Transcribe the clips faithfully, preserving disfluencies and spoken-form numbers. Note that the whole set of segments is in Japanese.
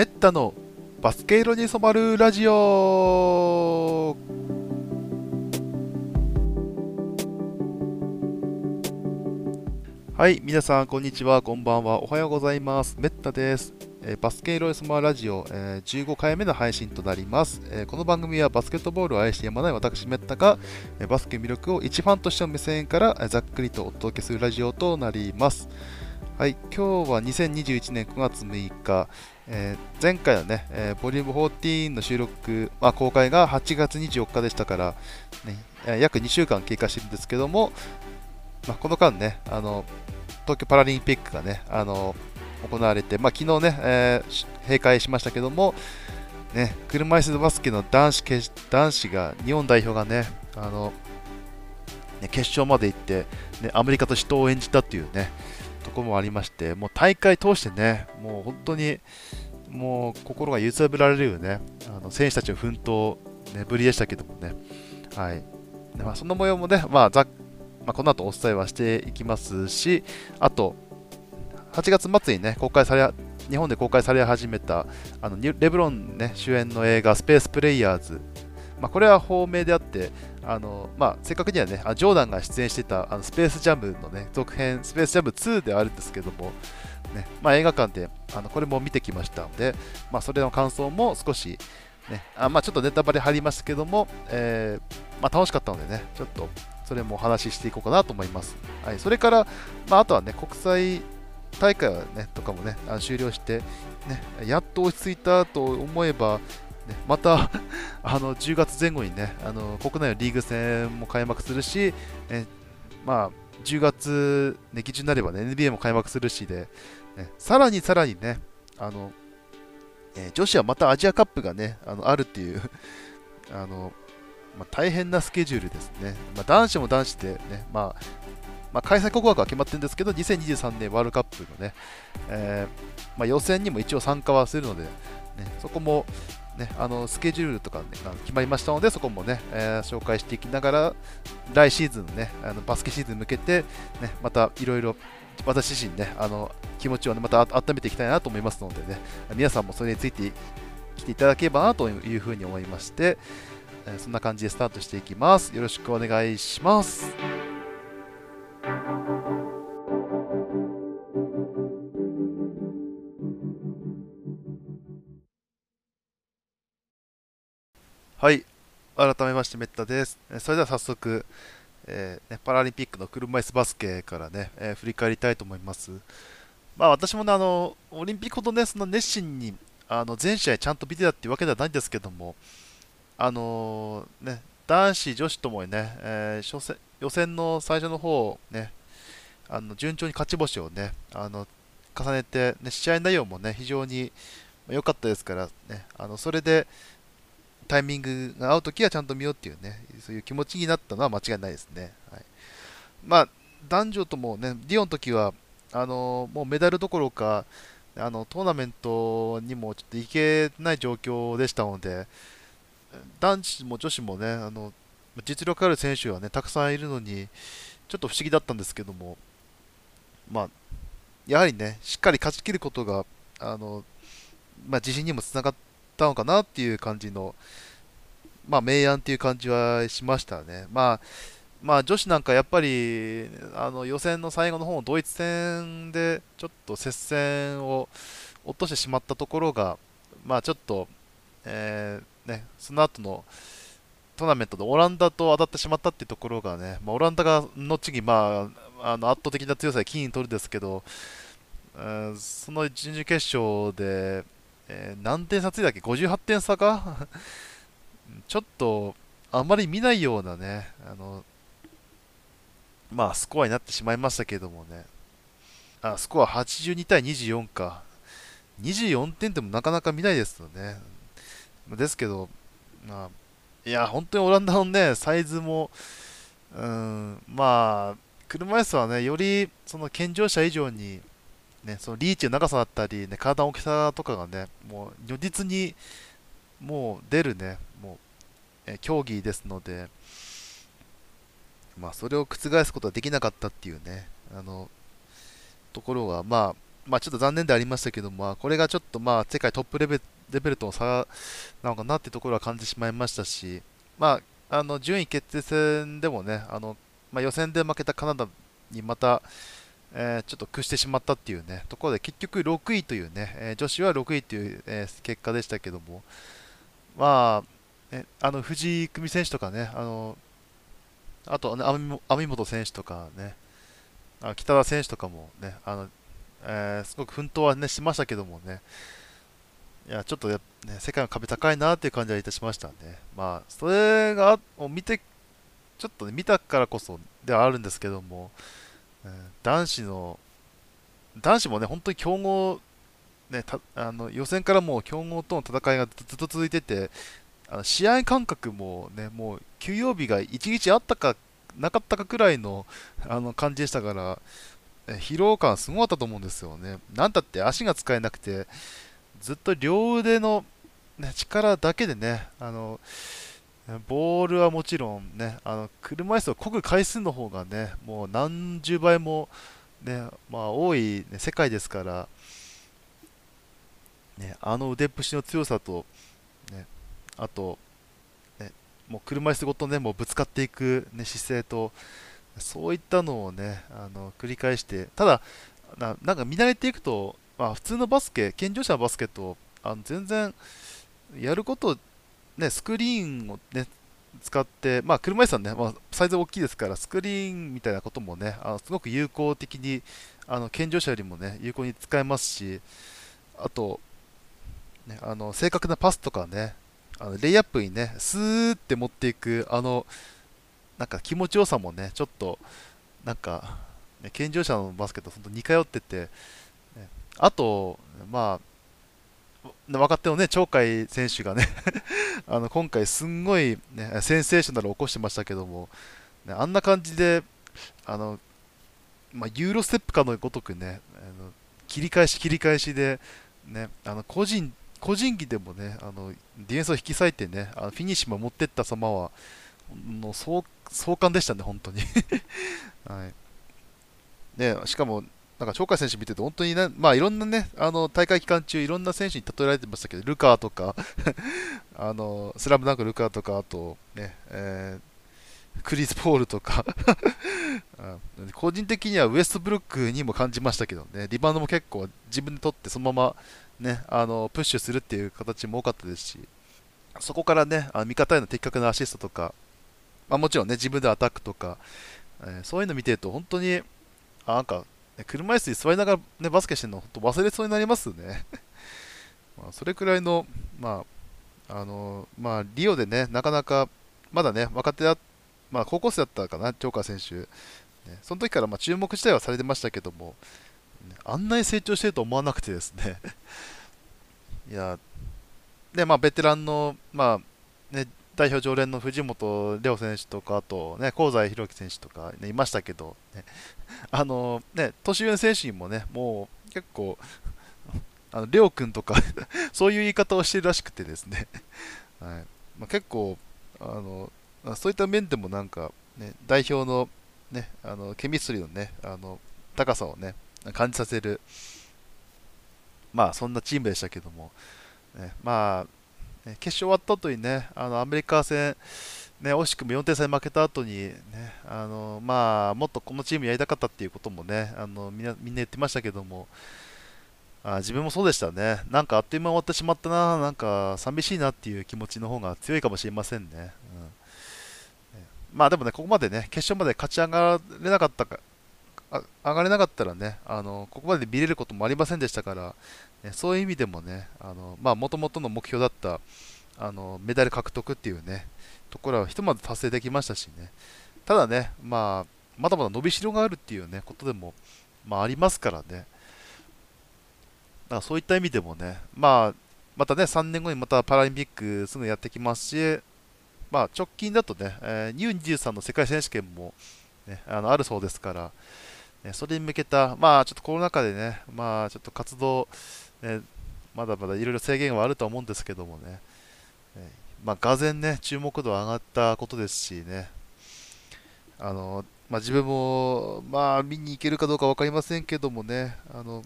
めったのバスケ色に染まるラジオ。はい、皆さんこんにちは、こんばんは、おはようございます。めったです。えー、バスケ色に染まるラジオ、えー、じゅうごかいめの配信となります、えー。この番組はバスケットボールを愛してやまない私めったが、えー、バスケ魅力を一ファンとしての目線から、えー、ざっくりとお届けするラジオとなります。はい、今日はにせんにじゅういちねんくがつむいか、えー、前回のね、えー、ボリュームじゅうよんの収録、まあ、公開がはちがつにじゅうよっかでしたから、ねえー、約にしゅうかん経過してるんですけども、まあ、この間ね、あの東京パラリンピックがね、あの行われて、まあ、昨日ね、えー、閉会しましたけども、ね、車いすバスケの男子、男子が、日本代表がね、あのね決勝まで行って、ね、アメリカと死闘を演じたっていうね、とこもありまして、もう大会通してね、もう本当にもう心が揺さぶられるよね、あの選手たちの奮闘ねぶりでしたけどもね、はい、で、まあ、その模様もね、まあざまあ、この後お伝えはしていきますし、あとはちがつまつにね公開され日本で公開され始めたあのレブロン、ね、主演の映画「スペースプレイヤーズ」、まあ、これは放映であって、あの、まあ、正確にはね、ジョーダンが出演していたあのスペースジャムの、ね、続編スペースジャムツーではあるんですけども、ね、まあ、映画館であのこれも見てきましたので、まあ、それの感想も少し、ね、あ、まあ、ちょっとネタバレ入りましたけども、えーまあ、楽しかったのでね、ちょっとそれもお話ししていこうかなと思います。はい、それから、まあ、あとはね、国際大会、ね、とかもね、あの終了して、ね、やっと落ち着いたと思えば、またあのじゅうがつぜん後にね、あの国内のリーグ戦も開幕するし、えまあ、じゅうがつ、ね、下旬になれば、ね、エヌビーエー も開幕するしで、ね、さらにさらにね、あのえ女子はまたアジアカップが、ね、あのあるっていうあの、まあ、大変なスケジュールですね。まあ、男子も男子で、ね、まあまあ、開催国枠は決まってるんですけど、にせんにじゅうさんねんワールドカップの、ねえーまあ、予選にも一応参加はするので、ね、そこもあのスケジュールとか、ね、決まりましたので、そこもね、えー、紹介していきながら、来シーズンね、あのバスケシーズンに向けて、ね、またいろいろ私自身ね、あの気持ちを、ね、また温めていきたいなと思いますのでね、皆さんもそれについてきていただければなというふうに思いまして、えー、そんな感じでスタートしていきます。よろしくお願いします。はい、改めましてめったです。それでは早速、えーね、パラリンピックの車いすバスケからね、えー、振り返りたいと思います。まあ、私もね、あのオリンピックほどね、その熱心にあの全試合ちゃんと見てたっていうわけではないんですけども、あのーね、男子、女子ともにね、えー、初戦予選の最初の方、ね、あの順調に勝ち星をね、あの重ねて、ね、試合内容もね、非常に良かったですから、ね、あのそれで、タイミングが合うときはちゃんと見ようっていうね、そういう気持ちになったのは間違いないですね。はい、まあ、男女ともね、リオのときはあのもうメダルどころかあのトーナメントにもちょっと行けない状況でしたので、男子も女子もね、あの実力ある選手はねたくさんいるのにちょっと不思議だったんですけども、まあ、やはりねしっかり勝ち切ることがあの、まあ、自信にもつながってたのかなっていう感じの、まあ、明暗っていう感じはしましたね。まあ、まあ、女子なんかやっぱりあの予選の最後の方のドイツ戦でちょっと接戦を落としてしまったところが、まあ、ちょっと、えーね、その後のトーナメントでオランダと当たってしまったっていうところがね、まあ、オランダがの次、まあ、あの圧倒的な強さで金取るんですけど、うん、その準々決勝で何点差ついたっけ、ごじゅうはってんさかちょっとあまり見ないようなね、あのまあスコアになってしまいましたけどもね、あスコアはちじゅうにたいにじゅうよんか、にじゅうよんてんでもなかなか見ないですよね。ですけど、まあ、いや本当にオランダのねサイズも、うん、まあ車椅子はねよりその健常者以上にね、そのリーチの長さだったり、ね、体の大きさとかがね、もう如実にもう出るね、もうえ競技ですので、まあ、それを覆すことはできなかったっていうね、あのところが、ままあちょっと残念でありましたけども、これがちょっとまあ世界トップレベル、レベルとの差なのかなってところは感じてしまいましたし、まあ、あの順位決定戦でもね、あのまあ、予選で負けたカナダにまた、えー、ちょっと屈してしまったっていうねところで、結局ろくいというね、えー、女子はろくいという、えー、結果でしたけども、まあ、えあの藤井久美選手とかね、あのあと、ね、網本選手とかね、あ北田選手とかもね、あのえー、すごく奮闘は、ね、しましたけどもね、いやちょっと、ね、世界の壁高いなという感じはいたしましたね。まあ、それがを見てちょっと、ね、見たからこそではあるんですけども、えー、男子の男子もね本当に強豪、ね、たあの予選からもう強豪との戦いがずっと続いてて、あの試合間隔もねもう休養日がいちにちあったかなかったかくらいの、あの感じでしたから。疲労感すごかったと思うんですよね。なんだって足が使えなくて、ずっと両腕の、ね、力だけでね、あのボールはもちろんね、あの車椅子を漕ぐ回数の方がね、もう何十倍も、ねまあ、多い、ね、世界ですから、ね、あの腕っぷしの強さと、ね、あと、ね、もう車椅子ごとね、もうぶつかっていく、ね、姿勢と、そういったのをね、あの繰り返して、ただな、なんか見慣れていくと、まあ、普通のバスケ、健常者のバスケと、あの全然やること、ね、スクリーンを、ね、使って、まあ、車椅子は、ねまあ、サイズ大きいですから、スクリーンみたいなこともね、あのすごく有効的に、あの健常者よりもね、有効に使えますし、あと、ね、あの正確なパスとかね、あのレイアップにね、スーって持っていく、あの、なんか気持ちよさもね、ちょっと、なんか、ね、健常者のバスケット、ほんと似通ってて、ね、あと、まあ、若手のね、鳥海選手がね、あの今回、すんごい、ね、センセーショナルを起こしてましたけども、ね、あんな感じで、あのまあ、ユーロステップかのごとくね、あの切り返し、切り返しで、ね、あの個人、個人技でもね、あのディフェンスを引き裂いてね、あのフィニッシュも持ってった様は、のそう壮観でしたね、本当に、はいね。しかも、なんか鳥海選手見てて、本当に、ね、まあ、いろんなね、あの大会期間中、いろんな選手に例えられてましたけど、ルカーとかあの、スラムダンクルカーとか、あと、ねえー、クリス・ポールとか、個人的にはウエストブルックにも感じましたけどね、リバウンドも結構自分で取って、そのまま、ね、あのプッシュするっていう形も多かったですし、そこからね、あの味方への的確なアシストとか、まあもちろんね、自分でアタックとか、えー、そういうの見てると、本当に、あなんか、車椅子に座りながら、ね、バスケしてるの、本当忘れそうになりますね。まあそれくらいの、まあ、あのー、まあ、リオでね、なかなか、まだね、若手だ、まあ、高校生だったかな、鳥海選手、ね、その時からまあ注目自体はされてましたけども、あんなに成長してると思わなくてですね。いや、で、まあ、ベテランの、まあ、ね、代表常連の藤本怜央選手とか、あと、ね、香西宏樹選手とか、ね、いましたけど、ねあのね、年上の選手にもね、もう結構、あの怜央君とか、そういう言い方をしてるらしくてですね、はいまあ、結構あの、そういった面でもなんか、ね、代表の、ね、あのケミストリーの、ね、あの高さを、ね、感じさせる、まあ、そんなチームでしたけども。ねまあ決勝終わった後にね、あのアメリカ戦、ね、惜しくもよんてんさに負けた後に、ねあのまあ、もっとこのチームやりたかったっていうこともね、あの みんな、みんな言ってましたけども、あ自分もそうでしたね、なんかあっという間終わってしまったな、なんか寂しいなっていう気持ちの方が強いかもしれませんね。うん、ねまあでもね、ここまでね、決勝まで勝ち上がれなかったか、あ上がれなかったらね、あのここまで見れることもありませんでしたから、ね、そういう意味でもね、もともとの目標だったあのメダル獲得っていうねところはひとまず達成できましたしね、ただね、まあ、まだまだ伸びしろがあるっていう、ね、ことでも、まあ、ありますからね、だからそういった意味でもね、まあ、またね、さんねんごにまたパラリンピックすぐやってきますし、まあ、直近だとね、えー、ユーにじゅうさん の世界選手権も、ね、あのあるそうですから。それに向けた、まあちょっとコロナ禍でね、まあちょっと活動、ね、まだまだいろいろ制限はあると思うんですけどもね、まあがぜんね、注目度は上がったことですしね、あのまあ、自分も、まあ見に行けるかどうか分かりませんけどもね、あの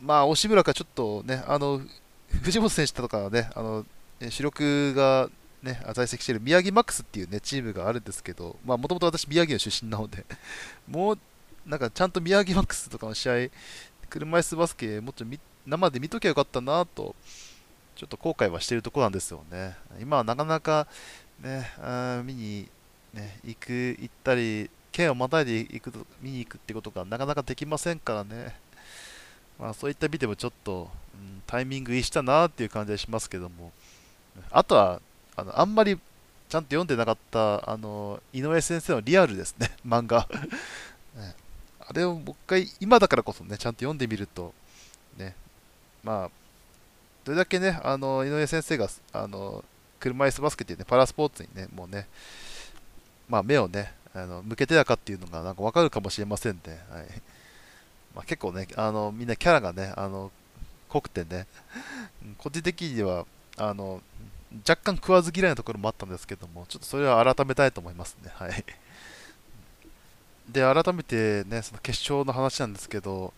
まあ、押村かちょっとね、あの藤本選手とかはね、あの主力が、ね、在籍している宮城マックスっていう、ね、チームがあるんですけど、もともと私、宮城の出身なので、もうなんかちゃんと宮城マックスとかの試合、車いすバスケ、もっと生で見ときゃよかったなと、ちょっと後悔はしているところなんですよね。今はなかなか、ね、あ見に、ね、行く行ったり、県をまたいで行く見に行くってことがなかなかできませんからね。まあそういった意味でもちょっと、うん、タイミングいいしたなーっていう感じはしますけども、あとはあのあんまりちゃんと読んでなかったあの井上先生のリアルですね漫画、ね、あれをもう一回今だからこそねちゃんと読んでみるとね、まあどれだけねあの井上先生があの車椅子バスケっていうねパラスポーツにねもうねまあ目をねあの向けてたかっていうのがなんか分かるかもしれませんね。はい、まあ結構ねあのみんなキャラがねあの濃くてね個人的にはあの若干食わず嫌いなところもあったんですけども、ちょっとそれは改めたいと思いますね。はい、で改めてねその決勝の話なんですけど、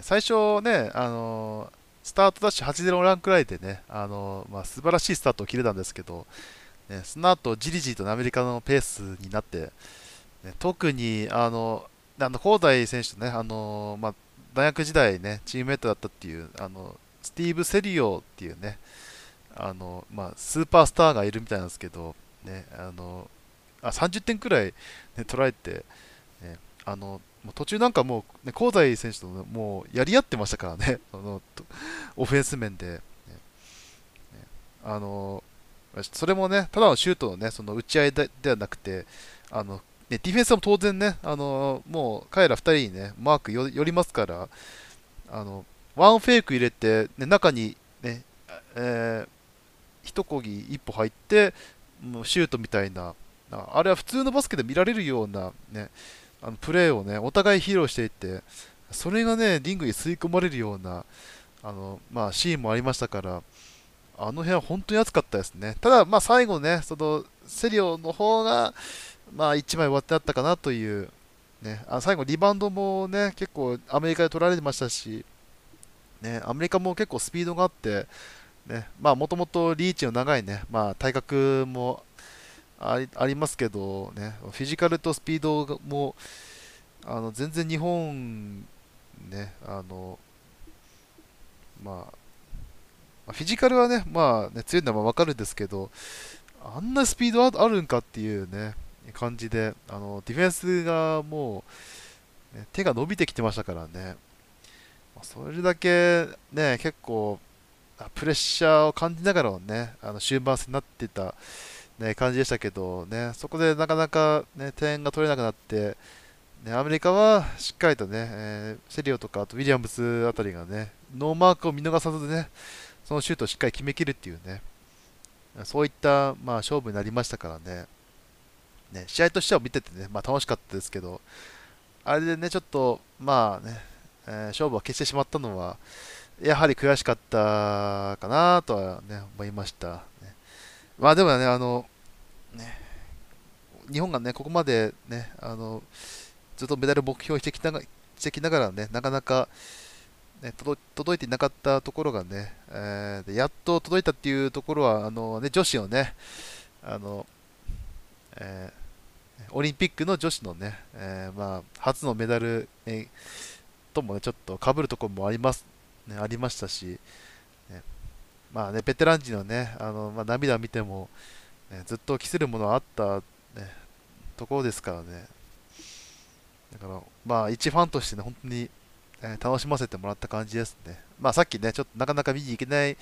最初ねあのスタートダッシュはちたいゼロランくらいでねあの、まあ、素晴らしいスタートを切れたんですけど、ね、その後じりじりとアメリカのペースになって、ね、特にあのあの香西選手とね、あのまあ、大学時代ね、チームメートだったっていう、あのスティーブ・セリオっていうね、あのまあ、スーパースターがいるみたいなんですけど、ね、あのあさんじゅってんくらい、ね、取られて、ね、あのもう途中なんかもう、ね、香西選手と、ね、もうやり合ってましたからね、あのオフェンス面で、ねね、あのそれもね、ただのシュートのね、その打ち合いではなくて、あのディフェンスも当然ね、あのー、もう彼らふたりにね、マーク寄りますから、あのワンフェイク入れて、ね、中にね、えー、一こぎ一歩入って、もうシュートみたいな、あれは普通のバスケで見られるような、ね、あのプレーをね、お互い披露していて、それがね、リングに吸い込まれるような、あのまあ、シーンもありましたから、あの辺は本当に熱かったですね。ただ、まあ、最後ね、そのセリオの方が、まあいちまい割ってあったかなという、ね、あ最後、リバウンドもね結構アメリカで取られてましたし、ね、アメリカも結構スピードがあって、ね、まあもともとリーチの長いね、まあ、体格もあ り, ありますけど、ね、フィジカルとスピードもあの全然日本、ねあのまあ、フィジカルはね、まあ、ね強いのは分かるんですけど、あんなスピード あ, あるんかっていうね。感じであのディフェンスがもう、ね、手が伸びてきてましたからね、それだけ、ね、結構プレッシャーを感じながらの、ね、あの終盤戦になっていた、ね、感じでしたけど、ね、そこでなかなか、ね、点が取れなくなって、ね、アメリカはしっかりと、ねえー、セリオとかあとウィリアムズあたりが、ね、ノーマークを見逃さず、ね、そのシュートをしっかり決めきるっていうね、そういった、まあ、勝負になりましたからね。ね、試合としては見ててね、まあ、楽しかったですけど、あれでね、ちょっと、まあね、えー、勝負を消してしまったのは、やはり悔しかったかなとは、ね、思いました。ね、まあでもね、あの、ね、日本がね、ここまでね、あの、ずっとメダルを目標にしてきながら、してきながらね、なかなか、ね、届, 届いていなかったところがね、えー、でやっと届いたっていうところは、あの、ね、女子のね、あの、えーオリンピックの女子のね、えーまあ、初のメダル、えー、ともね、ちょっとかぶるところもあります、ね、ありましたし、ねまあね、ベテラン陣のね、あのまあ、涙を見ても、ね、ずっと期するものはあった、ね、ところですからね、だから、まあ、一ファンとしてね、本当に、えー、楽しませてもらった感じですね。まあ、さっきね、ちょっとなかなか見に行けない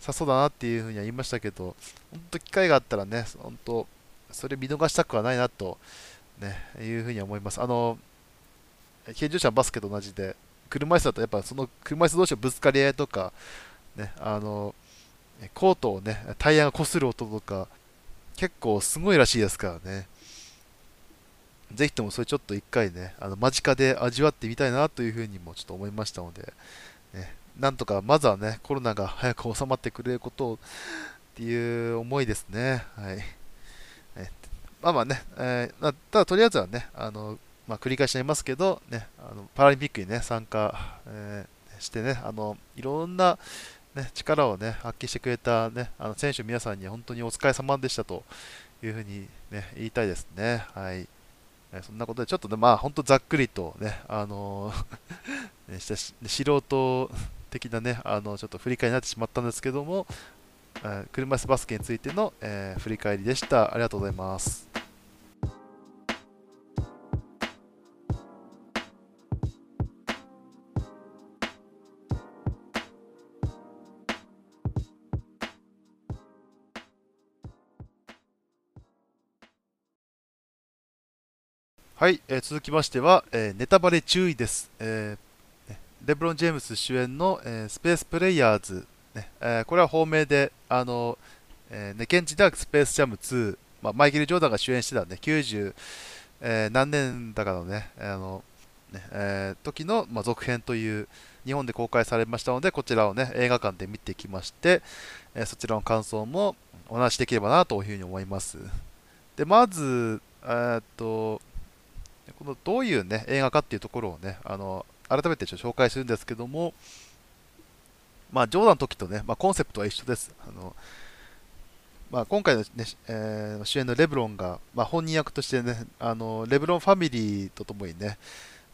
さそうだなっていうふうには言いましたけど、本当、機会があったらね、本当、それ見逃したくはないなと、ね、いうふうに思います。あの健常者はバスケと同じで、車椅子だとやっぱその車椅子同士のぶつかり合いとか、ね、あのコートをねタイヤが擦る音とか結構すごいらしいですからね。ぜひともそれちょっと一回ねあの間近で味わってみたいなというふうにもちょっと思いましたので、ね、なんとかまずはねコロナが早く収まってくれることをっていう思いですね。はい。まあまあね、えー、ただとりあえずはね、あのまあ、繰り返しになりますけど、ね、あのパラリンピックに、ね、参加、えー、してね、あのいろんな、ね、力を、ね、発揮してくれた、ね、あの選手皆さんに本当にお疲れ様でしたというふうに、ね、言いたいですね。はい、そんなことで、ちょっと、ね、まあ、本当ざっくりと、ね、あのね、素人的な、ね、あのちょっと振り返りになってしまったんですけども、車いすバスケについての、えー、振り返りでした。ありがとうございます。はい、えー、続きましては、えー、ネタバレ注意です。えー、レブロン・ジェームス主演の、えー、スペースプレイヤーズ、ねえー、これは放映で、あのえーね、現地ではスペースジャムツー、まあ、マイケル・ジョーダンが主演してた、ね、きゅうじゅう、えー、何年だかのね、あのねえー、時の、まあ、続編という、日本で公開されましたので、こちらを、ね、映画館で見てきまして、えー、そちらの感想もお話しできればなというふうに思います。でまず、えーっとこのどういう、ね、映画かっていうところを、ね、あの改めてちょっと紹介するんですけども、まあ、ジョーダンの時と、ねまあ、コンセプトは一緒です。あのまあ、今回の、ねえー、主演のレブロンが、まあ、本人役として、ね、あのレブロンファミリーとともに、ね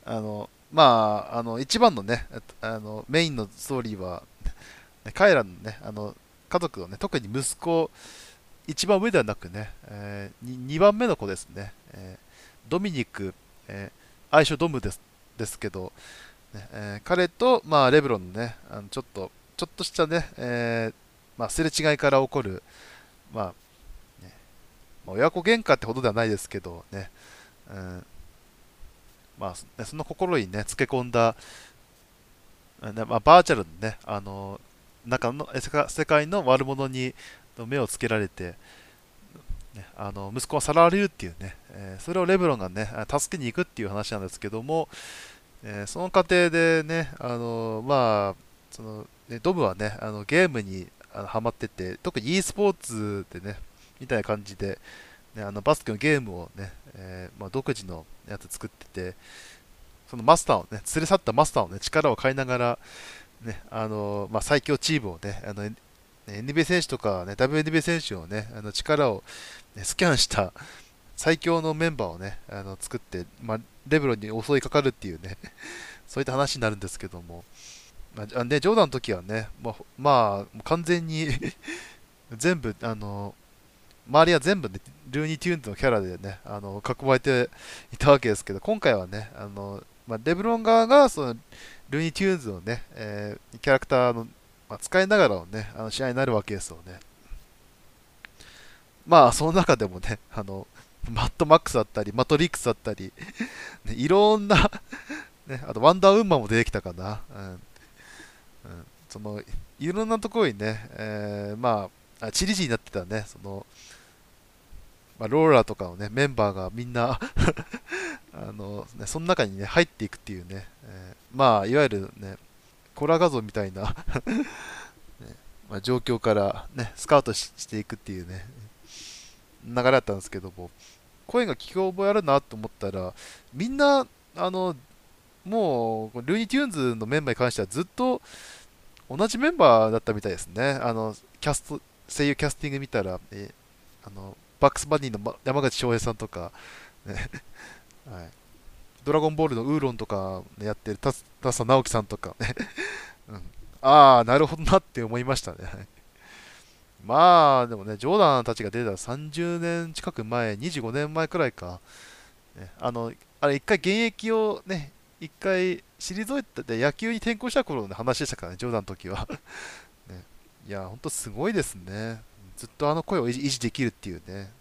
あのまあ、あの一番の、ね、あのメインのストーリーは彼らの、ね、あの家族の、ね、特に息子一番上ではなく、ねえー、にばんめの子ですね。えードミニク、えー、愛称ドムです、ですけど、ねえー、彼と、まあ、レブロンのね、あのちょっと、ちょっとしたね、えーまあ、すれ違いから起こる、まあねまあ、親子喧嘩ってほどではないですけど、ねうんまあ、そ, その心にね、つけ込んだ、ねまあ、バーチャルのね、あの中の世界の悪者に目をつけられて、あの息子をさらわれるっていうね、えー、それをレブロンがね助けに行くっていう話なんですけども、えー、その過程でねあの、まあ、そのドムはねあのゲームにハマってて、特に e スポーツでねみたいな感じで、ね、あのバスケのゲームをね、えーまあ、独自のやつ作ってて、そのマスターをね連れ去ったマスターをね力を借りながら、ねあのまあ、最強チームをねあのエヌビーエー 選手とか、ね、ダブリューエヌビーエー 選手をね、あの力を、ね、スキャンした最強のメンバーをね、あの作って、まあ、レブロンに襲いかかるっていうね、そういった話になるんですけども、まあね、ジョーダンの時はね、まあ、まあ、完全に全部、あの、周りは全部、ね、ルーニー・テューンズのキャラでね、あの囲まれていたわけですけど、今回はね、あのまあ、レブロン側がそのルーニー・テューンズのね、えー、キャラクターのまあ使いながらのね、あの試合になるわけですよね。まあ、その中でもね、あの、マッドマックスだったり、マトリックスだったり、ね、いろんな、ね、あとワンダーウーマンも出てきたかな。うんうん、そのいろんなところにね、えー、まあ、チリジになってたね、その、まあ、ローラーとかのね、メンバーがみんな、あの、ね、その中にね、入っていくっていうね、えー、まあ、いわゆるね、ホラー画像みたいな、ねまあ、状況から、ね、スカウト し, していくっていうね流れだったんですけども、声が聞き覚えあるなと思ったら、みんなあのもうルーニー・テューンズのメンバーに関してはずっと同じメンバーだったみたいですね。あのキャスト声優キャスティング見たら、えあのバックスバニーの山口翔平さんとか、ねはいドラゴンボールのウーロンとかやってるタスタ直樹さんとかね、うん、ああなるほどなって思いましたねまあでもねジョーダンたちが出たさんじゅうねん近く前、にじゅうごねんまえくらいか、ね、あのあれ一回現役をね一回退いてて野球に転向した頃の話でしたからね、ジョーダンの時は、ね、いやほんとすごいですね。ずっとあの声を維持できるっていうね、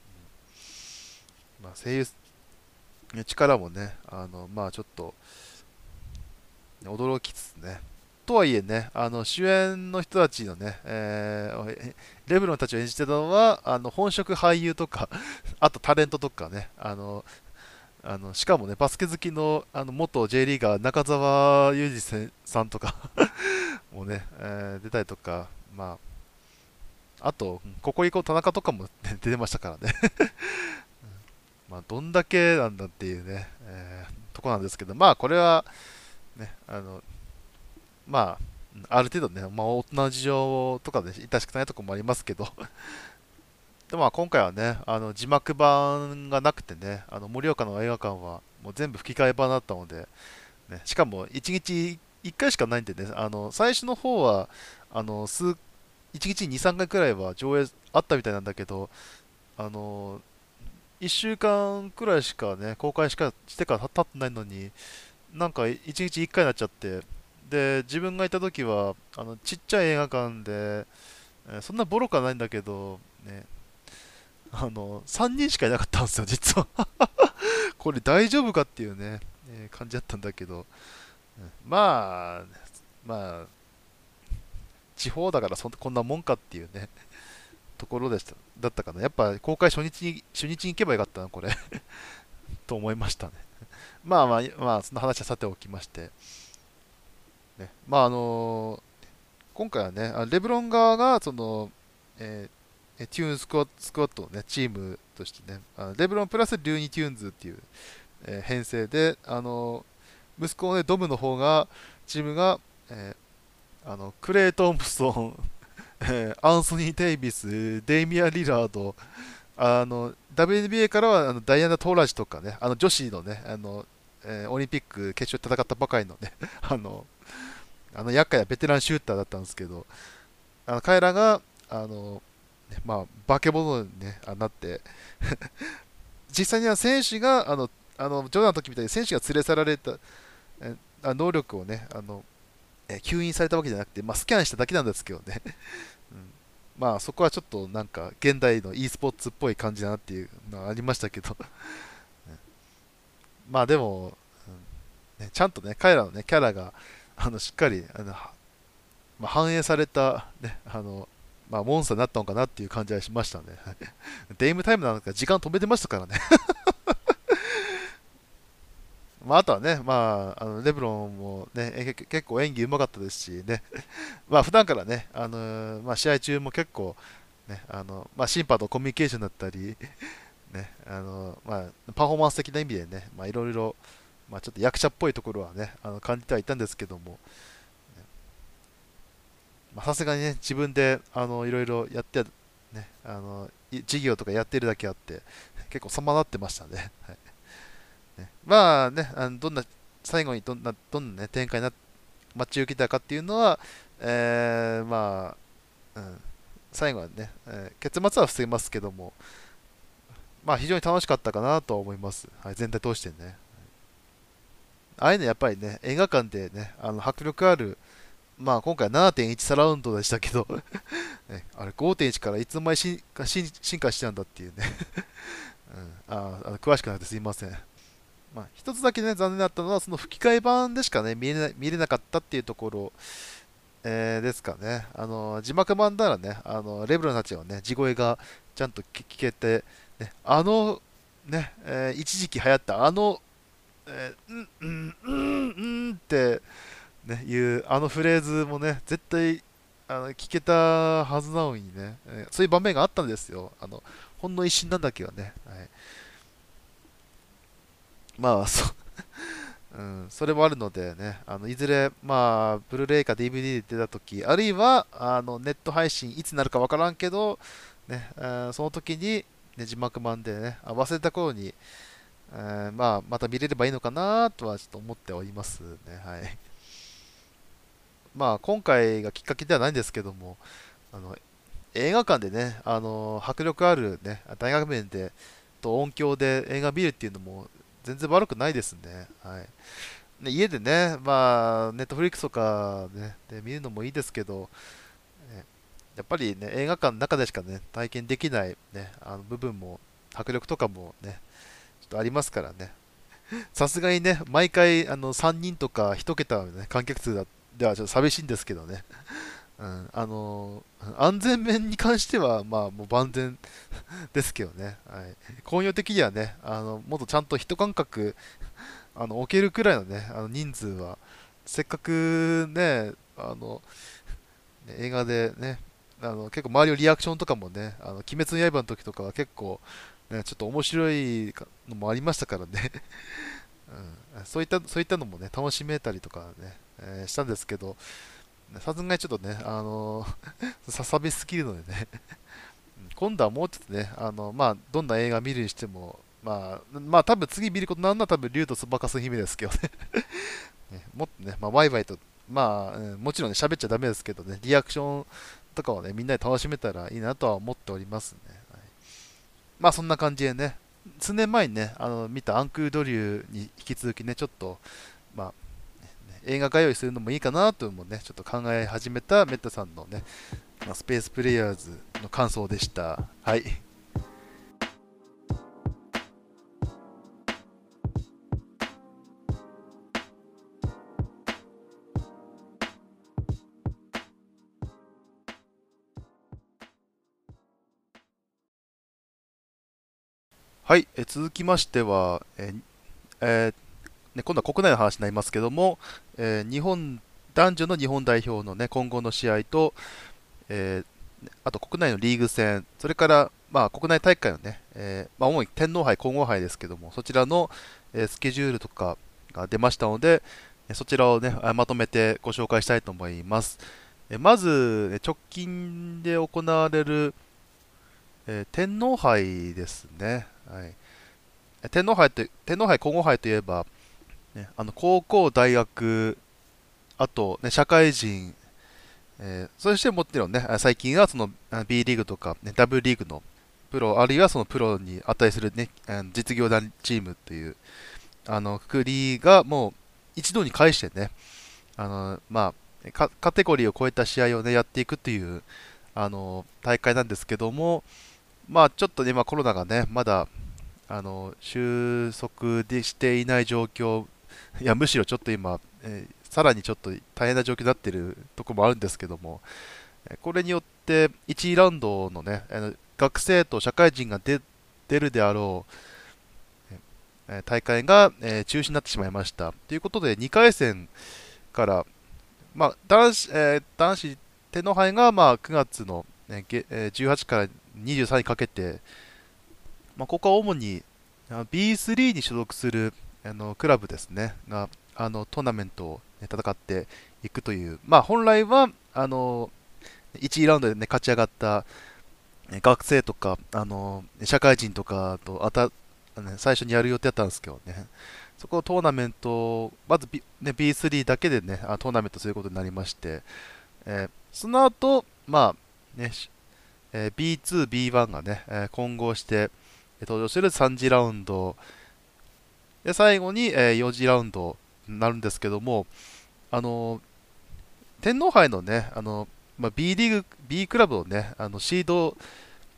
まあ、声優力もね、あのまあちょっと驚きつつね。とはいえね、あの主演の人たちのね、えー、レブロンたちを演じてたのは、あの本職俳優とか、あとタレントとかね、あのあのしかもね、バスケ好きの、あの元 J リーガー、中澤裕二さんとかもね、えー、出たりとか、まあ、あと、ココリコ田中とかも、ね、出てましたからね。まあどんだけなんだっていうね、えー、とこなんですけど、まあこれは、ね、あのまあ、ある程度ね、まあ、大人の事情とかで致し方ないところもありますけどでもまあ今回はね、あの字幕版がなくてね、あの盛岡の映画館はもう全部吹き替え版だったので、ね、しかもいちにちいっかいしかないんでね、あの最初の方はあの数いちにちに、さんかいくらいは上映あったみたいなんだけど、あのいっしゅうかんくらいしかね、公開しかしてから経ってないのに、なんかいちにちいっかいになっちゃって、で、自分がいた時は、あのちっちゃい映画館で、そんなボロかないんだけど、ね、あのさんにんしかいなかったんですよ、実は。これ大丈夫かっていうね、えー、感じだったんだけど、まあ、まあ、地方だからそんこんなもんかっていうねところでしただったかな。やっぱ公開初日に初日に行けばよかったなこれと思いましたね。まあまあまあその話はさておきまして、ね、まああのー、今回はねレブロン側がその、えー、テューンスクワットスクワットをねチームとしてねレブロンプラスリューニテューンズっていう、えー、編成であのー、息子の、ね、ドムの方がチームが、えーあのクレイ・トンプソン、アンソニー・デイビス、デイミア・リラード、あの ダブリューエヌビーエー からはあのダイアナ・トーラジとかね、あの女子のねあの、えー、オリンピック決勝で戦ったばかりのね、あの、あの厄介なベテランシューターだったんですけど、あの彼らがあの、まあ、化け物に、ね、なって、実際には選手が、あのあのジョーダンの時みたいに選手が連れ去られた、えー、能力をね、あの吸引されたわけじゃなくて、まあ、スキャンしただけなんですけどね、うん、まあそこはちょっとなんか現代の e スポーツっぽい感じだなっていうのはありましたけどまあでも、うんね、ちゃんとね彼らのねキャラがあのしっかりあの、まあ、反映された、ねあのまあ、モンスターになったのかなっていう感じはしましたねデイムタイムなんか時間止めてましたからねまあ、あとはね、まあ、あのレブロンも、ね、結構演技うまかったですしねまあ普段からね、あのーまあ、試合中も結構、ねあのまあ、審判とコミュニケーションだったり、ねあのまあ、パフォーマンス的な意味でね、いろいろちょっと役者っぽいところはねあの感じてはいたんですけども、さすがにね自分でいろいろやって、ねあの、事業とかやってるだけあって、結構様立ってましたね。はいまあね、あのどんな最後にどんな、どんな、ね、展開に待ち受けたかっていうのは、えーまあうん、最後はね、えー、結末は防ぎますけども、まあ、非常に楽しかったかなと思います、はい、全体通してね、はい。ああいうのやっぱりね、映画館でね、あの迫力ある、まあ、今回 ななてんいち サラウンドでしたけど、ね、あれ ごてんいち からいつの間に進化してたんだっていうね、うん、ああの詳しくなくてすいません。まあ、一つだけね残念だったのはその吹き替え版でしかね見れな、見れなかったっていうところ、えー、ですかね。あの字幕版ならねあのレブロンたちはね地声がちゃんと聞けて、ね、あのね、えー、一時期流行ったあの、えー、うんうんうんうんって、ね、いうあのフレーズもね絶対あの聞けたはずなのにね、えー、そういう場面があったんですよ。あのほんの一瞬なんだけどね、はいまあそうん、それもあるのでね、あのいずれ、まあ、ブルーレイか ディーブイディー で出たとき、あるいはあのネット配信いつになるかわからんけど、ね、その時に、ね、字幕版でね、忘れた頃に、えーまあ、また見れればいいのかなとはちょっと思っておりますね。はいまあ、今回がきっかけではないんですけども、あの映画館でね、あの迫力ある、ね、大画面でと音響で映画見るっていうのも、全然悪くないですね。はい、ね家でね、まあ、ネットフリックスとか、ね、で見るのもいいですけど、ね、やっぱりね、映画館の中でしかね、体験できない、ね、あの部分も、迫力とかもね、ちょっとありますからね。さすがにね、毎回あのさんにんとかいちけたの、ね、観客数ではちょっと寂しいんですけどね。うん、あの安全面に関しては、まあ、もう万全ですけどね、はい、工業的にはね、あのもっとちゃんと一間隔あの置けるくらいのね、あの人数は、せっかくね、あの映画でね、あの結構周りのリアクションとかもね、あの鬼滅の刃の時とかは結構、ね、ちょっと面白いのもありましたからね、うん、そういった、そういったのもね、楽しめたりとかね、えー、したんですけど、さすがにちょっとね、あのー、ささびすぎるのでね、今度はもうちょっとね、あのー、まあ、どんな映画見るにしても、まあ、まあ、多分次見ることなんなら多分、竜とそばかす姫ですけどね、ね、もっとね、まあ、ワイワイと、まあ、うん、もちろんね、喋っちゃダメですけどね、リアクションとかをね、みんなで楽しめたらいいなとは思っておりますね。はい、まあ、そんな感じでね、数年前にね、あの見たアンクルドリューに引き続きね、ちょっと、まあ、映画通いするのもいいかなというのもね、ちょっと考え始めたメッタさんのね、スペースプレイヤーズの感想でした。はい。はい、え続きましては、えーえーね、今度は国内の話になりますけども、えー、日本男女の日本代表の、ね、今後の試合と、えー、あと国内のリーグ戦、それから、まあ、国内大会のね、えーまあ、主に天皇杯、皇后杯ですけども、そちらの、えー、スケジュールとかが出ましたので、そちらを、ね、まとめてご紹介したいと思います。えー、まず、直近で行われる、えー、天皇杯ですね。はい、天皇杯って、天皇杯、皇后杯といえば、あの高校、大学、あと、ね、社会人、えー、そしてもちろんね、最近はその B リーグとか、ね、W リーグのプロ、あるいはそのプロに値する、ね、実業団チームというあのくくりがもう一度に返してね、あのまあ、カ, カテゴリーを超えた試合を、ね、やっていくというあの大会なんですけども、まあ、ちょっと、ね、今コロナがね、まだあの収束でしていない状況、いやむしろちょっと今、えー、さらにちょっと大変な状況になっているところもあるんですけども、これによっていちラウンドのね、学生と社会人が 出, 出るであろう大会が、えー、中止になってしまいました。ということで、にかい戦から、まあ 男, 子えー、男子天皇杯がまあくがつの、えー、じゅうはちからにじゅうさんにかけて、まあ、ここは主に ビースリー に所属するあのクラブですねがあのトーナメントを、ね、戦っていくという、まあ、本来はあのいちラウンドで、ね、勝ち上がった学生とかあの社会人とかとあた、ね、最初にやる予定だったんですけどね、そこをトーナメント、まず B、ね、ビースリー だけで、ね、トーナメントすることになりまして、えー、その後、まあねえー、ビーツー、ビーワン が、ね、混合して登場するさん次ラウンド。で最後に、えー、よん次ラウンドになるんですけども、あのー、天皇杯のね、あのーまあ、B リーグ、B クラブのね、あのシード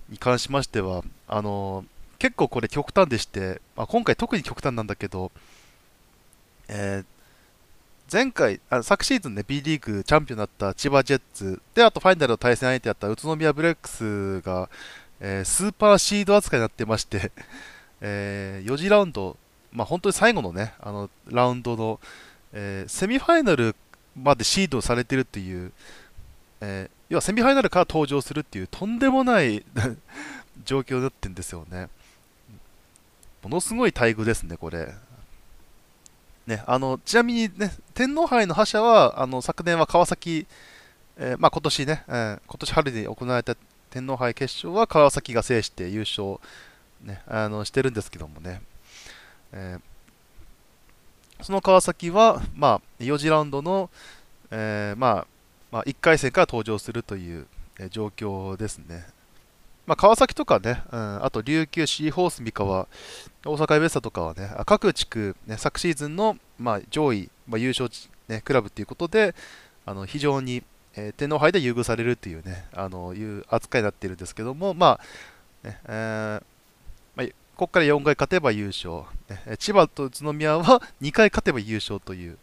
に関しましては、あのー、結構これ極端でして、まあ、今回特に極端なんだけど、えー、前回あ、昨シーズンね、B リーグチャンピオンだった千葉ジェッツ、で、あとファイナルの対戦相手だった宇都宮ブレックスが、えー、スーパーシード扱いになってまして、えー、よん次ラウンド、まあ本当に最後のね、あのラウンドの、えー、セミファイナルまでシードされているという、えー、要はセミファイナルから登場するっていうとんでもない状況になってるんですよね。ものすごい待遇ですね、これ。ね、あのちなみに、ね、天皇杯の覇者はあの昨年は川崎、えーまあ、今年ね、えー、今年春に行われた天皇杯決勝は川崎が制して優勝、ね、あのしてるんですけどもね。えー、その川崎は、まあ、よん次ラウンドの、えーまあまあ、いっかい戦から登場するという、えー、状況ですね。まあ、川崎とかね、うん、あと琉球、シーホース三河、大阪エベッサとかはね、各地区、ね、昨シーズンの、まあ、上位、まあ、優勝、ね、クラブということで、あの非常に、えー、天皇杯で優遇されるというね、あのいう扱いになっているんですけども、まあねえーここからよんかい勝てば優勝、千葉と宇都宮はにかい勝てば優勝という、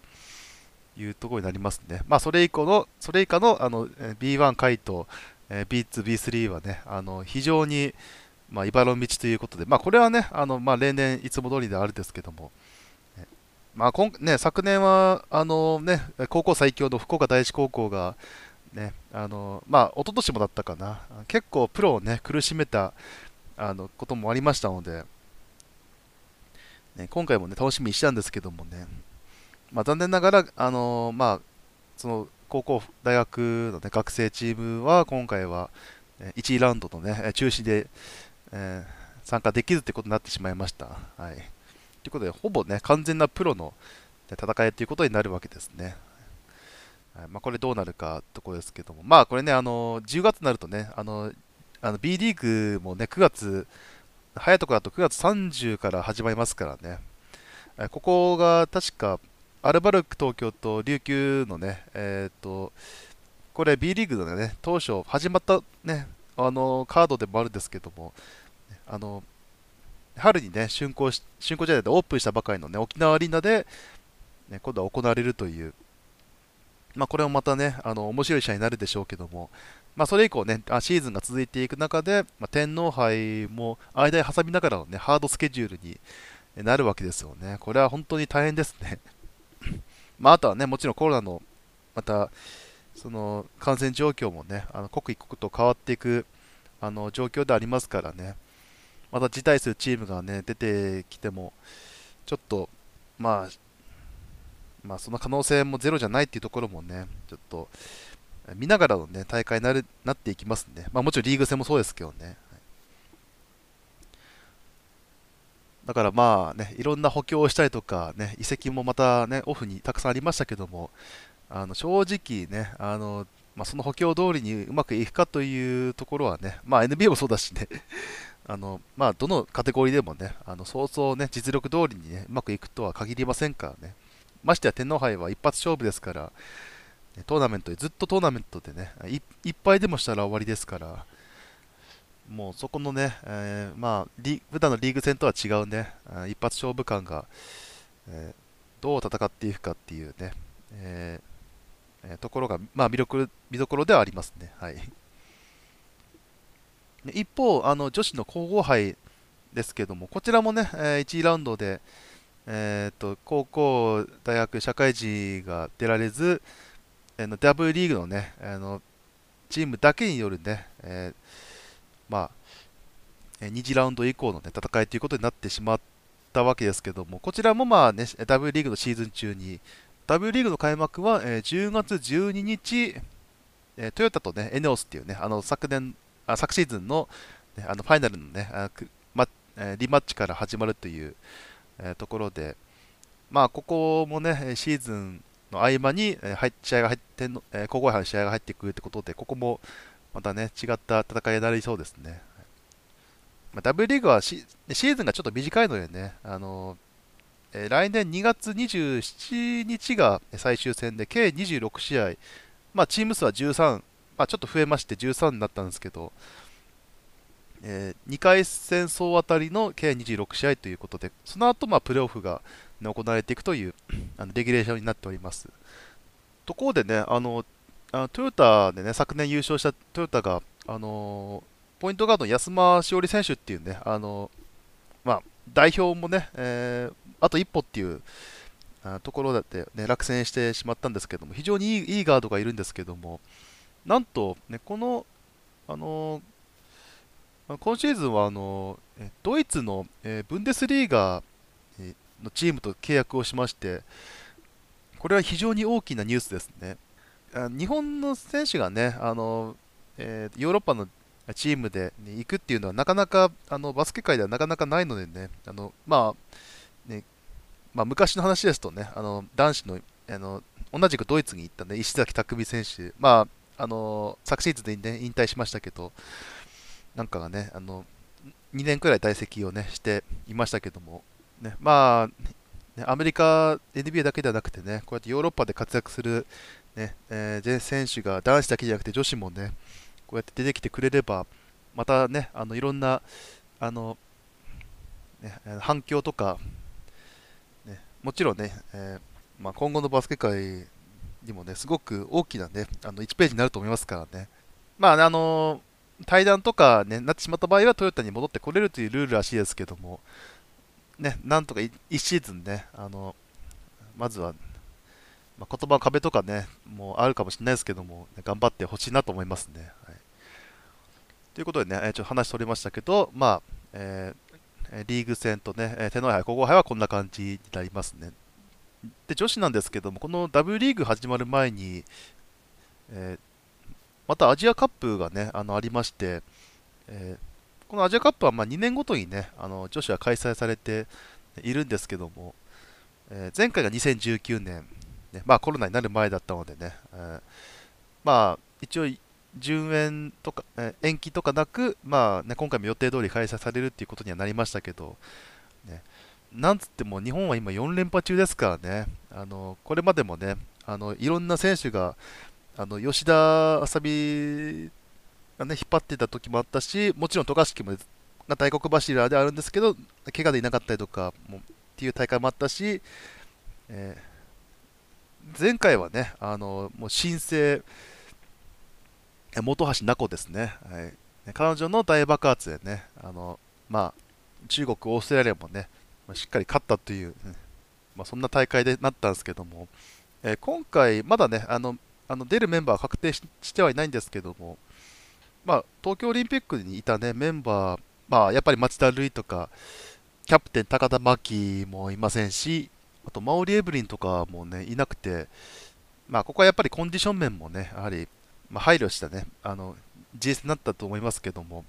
いうところになりますね。まあ、それ以降の、それ以下の、あの ビーワン 回と ビーツー、ビースリー はね、あの非常に、まあ、茨の道ということで、まあ、これはね、あのまあ、例年いつも通りであるんですけども、まあ今ね、昨年はあの、ね、高校最強の福岡第一高校が、ね、あのまあ、一昨年もだったかな、結構プロを、ね、苦しめたあのこともありましたので、ね、今回も、ね、楽しみにしたんですけどもね、まあ、残念ながら、あのーまその高校、大学の、ね、学生チームは今回は、えー、いちラウンドの、ね、中止で、えー、参加できずということになってしまいました。はい、ということで、ほぼ、ね、完全なプロの戦いということになるわけですね。はいまあ、これどうなるかところですけども、まあこれね、あのじゅうがつになるとね、あのあの B リーグもね、くがつ、早いところだとくがつさんじゅうから始まりますからね、えここが確か、アルバルク東京と琉球のね、えー、とこれ B リーグのね、当初始まったね、あのカードでもあるんですけども、あの春にね、竣工し、竣工じゃないでオープンしたばかりのね、沖縄アリーナで、ね、今度は行われるという、まあ、これもまたね、あの面白い試合になるでしょうけども、まあ、それ以降ね、シーズンが続いていく中で、まあ、天皇杯も間に挟みながらのね、ハードスケジュールになるわけですよね。これは本当に大変ですね。まあ、あとはね、もちろんコロナのまたその感染状況もね、あの刻一刻と変わっていくあの状況でありますからね、また辞退するチームがね、出てきても、ちょっと、まあ、まあその可能性もゼロじゃないっていうところもね、ちょっと見ながらの、ね、大会に な, るなっていきますね。まあ、もちろんリーグ戦もそうですけどね。だからまあね、いろんな補強をしたりとか、ね、移籍もまたね、オフにたくさんありましたけども、あの正直ね、あのまあ、その補強通りにうまくいくかというところはね、まあ、エヌビーエー もそうだしね、あのまあ、どのカテゴリーでもね、あのそうそうね、実力通りにね、うまくいくとは限りませんからね、ましてや天皇杯は一発勝負ですから、トーナメントでずっとトーナメントでね、いっぱいでもしたら終わりですから。もうそこのね、えー、まあリ普段のリーグ戦とは違うね、一発勝負感が、えー、どう戦っていくかっていうね、えー、ところが、まあ、見どころ、見どころではありますね。はい、一方、あの女子の皇后杯ですけども、こちらもね、いちラウンドで、えー、と高校、大学、社会人が出られず、ダブリュー リーグのね、あのチームだけによるね、えーまあ、に次ラウンド以降の、ね、戦いということになってしまったわけですけども、こちらもまあ、ね、ダブリュー リーグのシーズン中に、ダブリュー リーグの開幕はじゅうがつじゅうににち、トヨタと、ね、エネオスっていう、ね、あの 昨, 年あ昨シーズン の,、ね、あのファイナルの、ねあま、リマッチから始まるというところで、まあ、ここも、ね、シーズンの合間に試合が入って皇后杯の試合が入ってくるということで、ここもまたね、違った戦いになりそうですね。まあ、ダブリュー リーグは シ, シーズンがちょっと短いのでね、あのえー、来年にがつにじゅうしちにちが最終戦で、計にじゅうろくしあい、まあ、チーム数はじゅうさん、まあ、ちょっと増えましてじゅうさんになったんですけど、えー、にかい戦総当たりの計にじゅうろくしあいということで、その後、まあプレーオフが、ね、行われていくというあのレギュレーションになっております。ところでね、あのあのトヨタでね、昨年優勝したトヨタが、あのー、ポイントガードの安間詩織選手っていうね、あのーまあ、代表もね、えー、あと一歩っていうあところだって、ね、落選してしまったんですけども、非常にいい、いいガードがいるんですけども、なんと、ね、この、あのー、今シーズンはあのー、ドイツの、えー、ブンデスリーガのチームと契約をしまして、これは非常に大きなニュースですね。日本の選手がね、あのえー、ヨーロッパのチームで、ね、行くっていうのはなかなかあのバスケ界ではなかなかないのでね、あのまあねまあ、昔の話ですとね、あの男子 の, あの同じくドイツに行った、ね、石崎匠選手、まああの、昨シーズンで、ね、引退しましたけど、なんかがね、あのにねんくらい在籍を、ね、していましたけども、ねまあね、アメリカ、エヌビーエー だけではなくてね、こうやってヨーロッパで活躍するねえー、選手が男子だけじゃなくて女子もねこうやって出てきてくれればまたねあのいろんなあの、ね、反響とか、ね、もちろんね、えーまあ、今後のバスケ界にもねすごく大きな、ね、あのいちページになると思いますからね、まあ、あの対談とか、ね、なってしまった場合はトヨタに戻ってこれるというルールらしいですけども、ね、なんとかいちシーズンねあのまずはまあ言葉の壁とかね、もうあるかもしれないですけども、ね、頑張ってほしいなと思いますね。はい、ということでね、えー、ちょっと話取れましたけど、まあえー、リーグ戦とね、天皇杯、皇后杯はこんな感じになりますね。で女子なんですけども、この ダブリュー リーグ始まる前に、えー、またアジアカップが、ね、あのありまして、えー、このアジアカップはまあにねんごとに、ね、あの女子は開催されているんですけども、えー、前回がにせんじゅうきゅうねん、ね、まあ、コロナになる前だったのでね、えーまあ、一応、順延とか、えー、延期とかなく、まあね、今回も予定通り開催されるということにはなりましたけど、ね、なんつっても日本は今よんれんぱ中ですからね、あのこれまでもね、あのいろんな選手があの吉田麻美が、ね、引っ張ってた時もあったし、もちろん渡嘉敷も大黒柱であるんですけど、怪我でいなかったりとかもっていう大会もあったし、えー、前回はね、あのもう新生本橋菜子ですね、はい、彼女の大爆発でね、あのまあ、中国、オーストラリアもねしっかり勝ったという、まあ、そんな大会でなったんですけども、えー、今回、まだねあのあの出るメンバーは確定 し, してはいないんですけども、まあ、東京オリンピックにいた、ね、メンバー、まあ、やっぱり町田瑠唯とかキャプテン高田真希もいませんし、あとマオリ・エブリンとかも、ね、いなくて、まあ、ここはやっぱりコンディション面もねやはりまあ配慮したね、あの、ジーエス になったと思いますけども、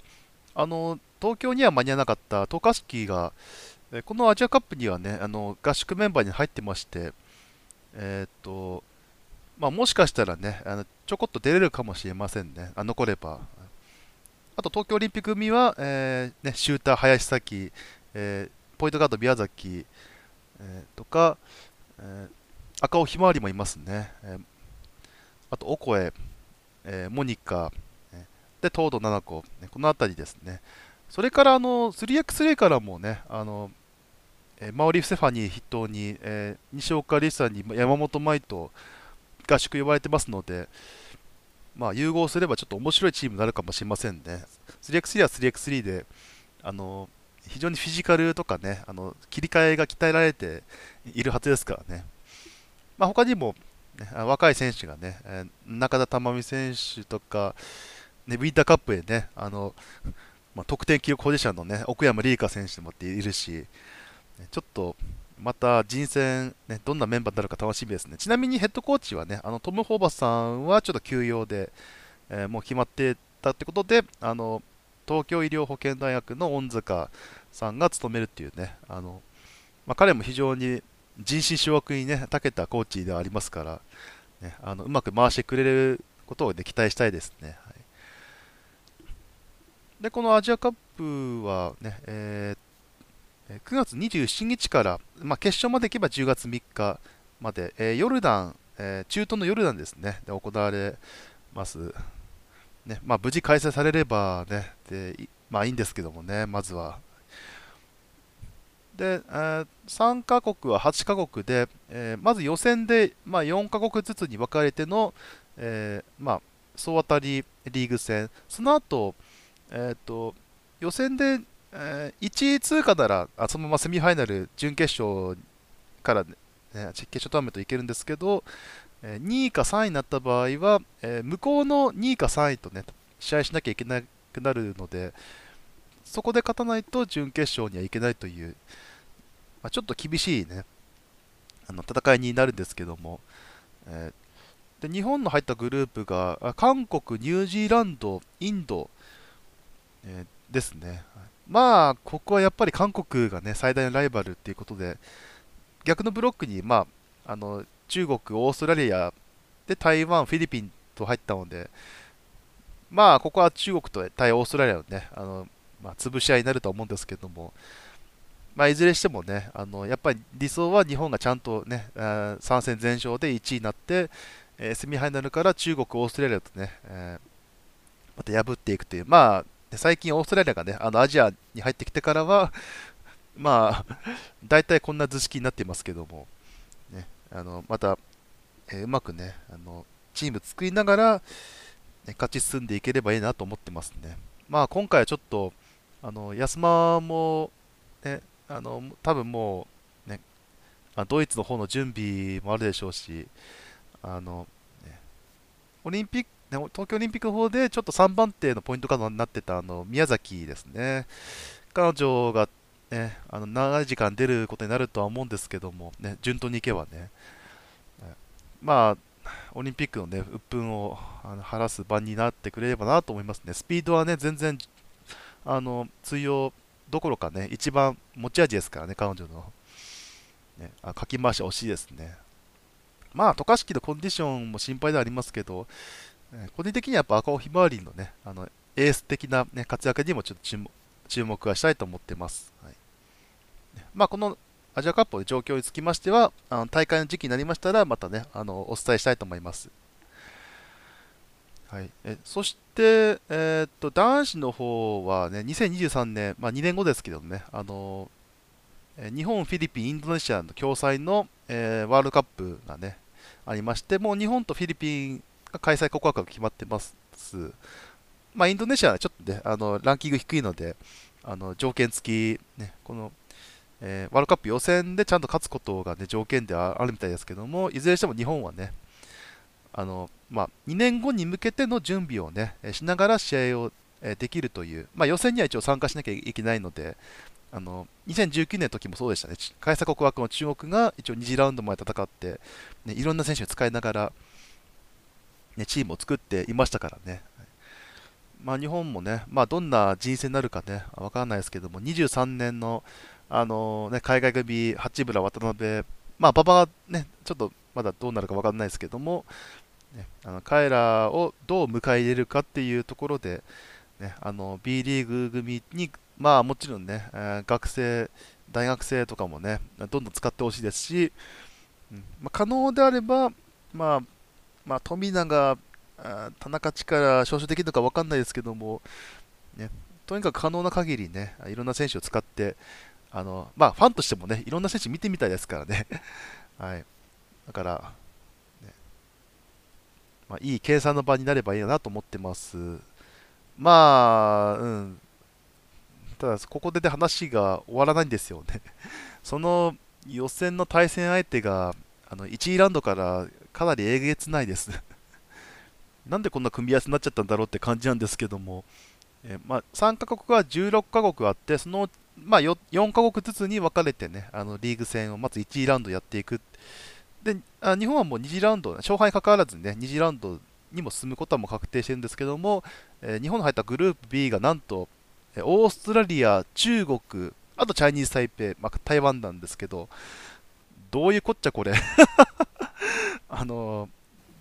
あの、東京には間に合わなかった渡嘉敷が、このアジアカップにはね、あの合宿メンバーに入ってまして、えー、っと、まあ、もしかしたらね、あのちょこっと出れるかもしれませんね、あ残れば。あと、東京オリンピック組は、えーね、シューター、林咲希、えー、ポイントガード、宮崎、えー、とか、えー、赤尾ひまわりもいますね。えー、あと、オコエ。えー、モニカ、えー、で東堂七子、ね、この辺りですね。それからあの スリーエックススリー からもね、あの、えー、マオリ・ステファニー筆頭に、えー、西岡理沙に山本舞と合宿呼ばれてますので、まあ、融合すればちょっと面白いチームになるかもしれませんね。スリーエックススリー は スリーエックススリー であの非常にフィジカルとかね、あの切り替えが鍛えられているはずですからね。まあ、他にも若い選手がね、中田珠美選手とか、ね、ウィンターカップでね、あのまあ、得点記録保持者の、ね、奥山莉香選手もいるし、ちょっとまた人選、ね、どんなメンバーになるか楽しみですね。ちなみにヘッドコーチはね、あのトム・ホーバスさんはちょっと休養で、えー、もう決まってたってことで、あの東京医療保健大学の恩塚さんが務めるっていうね、あのまあ、彼も非常に人心掌握にね、長けたコーチではありますから、ね、あのうまく回してくれることを、ね、期待したいですね。はい、でこのアジアカップは、ねえー、くがつにじゅうしちにちから、まあ、決勝までいけばじゅうがつみっかまで、えー、ヨルダン、えー、中東のヨルダンですね、で行われます。ねまあ、無事開催されれば、ねでまあ、いいんですけどもね、まずは。でえー、参加国ははちかこくで、えー、まず予選で、まあ、よんかこくずつに分かれての、えーまあ、総当たりリーグ戦、その後、えー、と予選で、えー、いちい通過ならあそのままセミファイナル、準決勝から、ね、決勝トーナメントいけるんですけど、えー、にいかさんいになった場合は、えー、向こうのにいかさんいと、ね、試合しなきゃいけなくなるので、そこで勝たないと準決勝にはいけないという。まあちょっと厳しい、ね、あの戦いになるんですけども、えー、で日本の入ったグループが韓国、ニュージーランド、インド、えー、ですね。まあ、ここはやっぱり韓国が、ね、最大のライバルということで、逆のブロックに、まあ、あの中国、オーストラリアで台湾、フィリピンと入ったので、まあ、ここは中国と対オーストラリアの、ねあのまあ、潰し合いになると思うんですけども。まあいずれしてもね、あのやっぱり理想は日本がちゃんとね、さんせん全勝でいちいになって、えー、セミファイナルから中国、オーストラリアとね、えー、また破っていくという、まあ、最近オーストラリアがね、あのアジアに入ってきてからは、まあ、大体こんな図式になっていますけども、ね、あのまた、えー、うまくねあの、チーム作りながら、ね、勝ち進んでいければいいなと思ってますね。まあ、今回はちょっと、あの安間も、ね、あの多分もう、ね、ドイツの方の準備もあるでしょうし、あのね、オリンピック東京オリンピックの方でちょっとさんばんていのポイントカードになってたあの宮崎ですね、彼女がね、あの長い時間出ることになるとは思うんですけども、ね、順当にいけばね、まあ、オリンピックのね、鬱憤をあの晴らす場になってくれればなと思いますね。スピードはね、全然、あの通用どころかね、一番持ち味ですからね、彼女の。ね、あ、かき回しは惜しいですね。まあ、渡嘉敷のコンディションも心配ではありますけど、個人的にはやっぱ赤尾ひまわりのね、あのエース的な、ね、活躍にもちょっと注目、注目はしたいと思ってます。はい、まあ、このアジアカップの状況につきましては、あの大会の時期になりましたら、またね、あのお伝えしたいと思います。はい、えそして、えー、っと男子の方はね、にせんにじゅうさんねん、まあ、にねんごですけどね、あの日本、フィリピン、インドネシアの共催の、えー、ワールドカップがね、ありまして、もう日本とフィリピンが開催国枠が決まってます。まあ、インドネシアはちょっとね、あのランキング低いので、あの条件付き、ね、このえー、ワールドカップ予選でちゃんと勝つことが、ね、条件ではあるみたいですけども、いずれにしても日本はね、あのまあ、にねんごに向けての準備を、ね、しながら試合をできるという、まあ、予選には一応参加しなきゃいけないので、あのにせんじゅうきゅうねんの時もそうでしたね、開催国枠の中国が一応に次ラウンドまで戦って、ね、いろんな選手を使いながら、ね、チームを作っていましたからね。まあ、日本もね、まあ、どんな人生になるかね、わからないですけども、にじゅうさんねんのあのね、海外組、八村、渡辺、まあ、馬場はね、ちょっとまだどうなるか分からないですけども、ね、あの彼らをどう迎え入れるかっていうところで、ね、あの B リーグ組に、まあ、もちろんね、えー、学生、大学生とかもね、どんどん使ってほしいですし、うん、まあ、可能であれば、まあまあ、富永、田中力、招集できるのか分からないですけども、ね、とにかく可能な限りね、いろんな選手を使って、あのまあ、ファンとしてもね、いろんな選手見てみたいですからね。はい、だから、ね、まあ、いい計算の場になればいいなと思ってます。まあ、うん。ただ、ここで、ね、話が終わらないんですよね。その予選の対戦相手が、あのいちいラウンドからかなりえげつないです。なんでこんな組み合わせになっちゃったんだろうって感じなんですけども、えまあ、参加国がじゅうろっかこくあって、そのまあ、よんかこくずつに分かれてね、あのリーグ戦をまずいち次ラウンドやっていく。で、あ、日本はもうに次ラウンド、勝敗に関わらずにね、に次ラウンドにも進むことはもう確定してるんですけども、えー、日本の入ったグループ B がなんと、オーストラリア、中国、あとチャイニーズ・タイペイ、まあ、台湾なんですけど、どういうこっちゃこれ。あのー、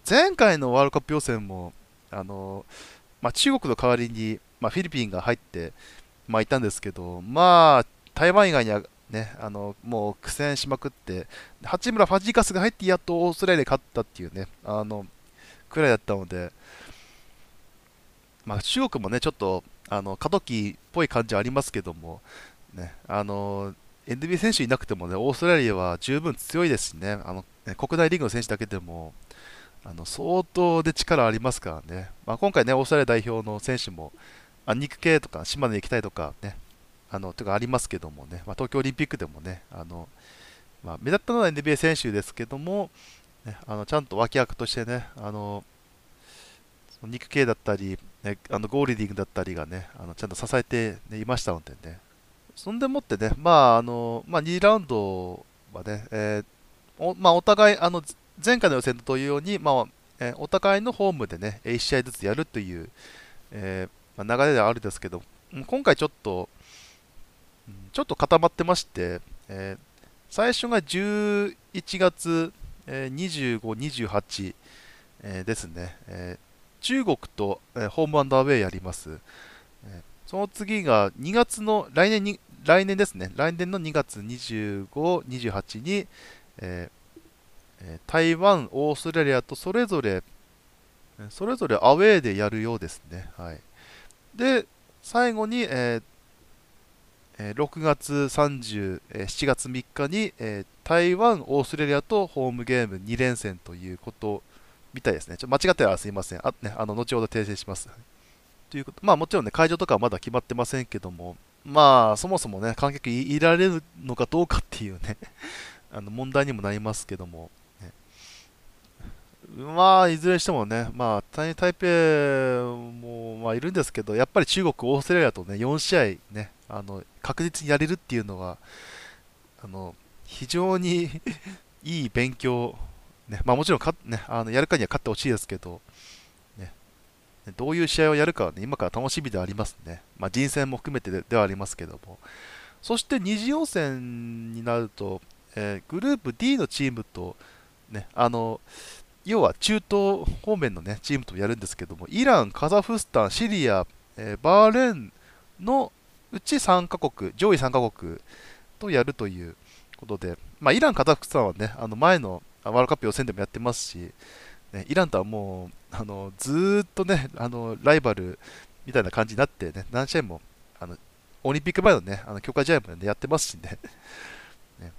前回のワールドカップ予選も、あのーまあ、中国の代わりに、まあ、フィリピンが入って、まあいたんですけど、まあ、台湾以外には、ね、あのもう苦戦しまくって、八村ファジーカスが入って、やっとオーストラリアで勝ったっていうね、あのくらいだったので、まあ、中国もね、ちょっとあの過渡期っぽい感じはありますけども、ね、あの エヌビーエー 選手いなくてもね、オーストラリアは十分強いですしね、あの国内リーグの選手だけでも、あの相当で力ありますからね、まあ、今回ね、オーストラリア代表の選手も、肉系とか島根行きたいとかね、あのとかありますけどもね、まあ、東京オリンピックでもね、あのまあ、目立ったのは エヌビーエー 選手ですけども、ね、あのちゃんと脇役としてね、あの肉系だったり、ね、あのゴールディングだったりがね、あのちゃんと支えて、ね、いましたのでね、そんでもってね、まああのまあ、にラウンドはね、えー、お, まあ、お互いあの前回の予選と同様に、まあえー、お互いのホームでね、いち試合ずつやるという、えー流れではあるんですけど、今回ちょっとちょっと固まってまして、えー、最初がじゅういちがつ、えー、にじゅうご、にじゅうはち、えー、ですね、えー、中国と、えー、ホームアンドアウェイやります、えー、その次がにがつの来年に、来年ですね、来年のにがつにじゅうご、にじゅうはちに、えーえー、台湾、オーストラリアとそれぞれ、それぞれアウェイでやるようですね。はい、で、最後に、えーえー、ろくがつさんじゅう、えー、しちがつみっかに、えー、台湾、オーストラリアとホームゲームにれんせんということみたいですね。ちょっと間違ってはすいません。あ、ね、あの後ほど訂正します。ということ、まあ、もちろんね、会場とかはまだ決まってませんけども、まあ、そもそもね、観客 い, いられるのかどうかっていうね、あの問題にもなりますけども、ね、まあ、いずれにしてもね、まあ、台北もまあいるんですけど、やっぱり中国、オーストラリアとね、よん試合ね、あの確実にやれるっていうのはあの非常にいい勉強、ね、まあ、もちろんか、ね、あのやるかには勝ってほしいですけど、ね、どういう試合をやるかは、ね、今から楽しみではありますね、まあ、人選も含めて で, ではありますけども、そして二次予選になると、えー、グループ ディー のチームと、ね、あの要は中東方面の、ね、チームとやるんですけども、イラン、カザフスタン、シリア、えー、バーレーンのうちさんかこく、上位さんかこくとやるということで、まあ、イラン、カザフスタンは、ね、あの前のワールドカップ予選でもやってますし、ね、イランとはもうあのずっと、ね、あのライバルみたいな感じになって、ね、何試合もあのオリンピック前の、ね、あの強化試合も、ね、やってますしね。ね、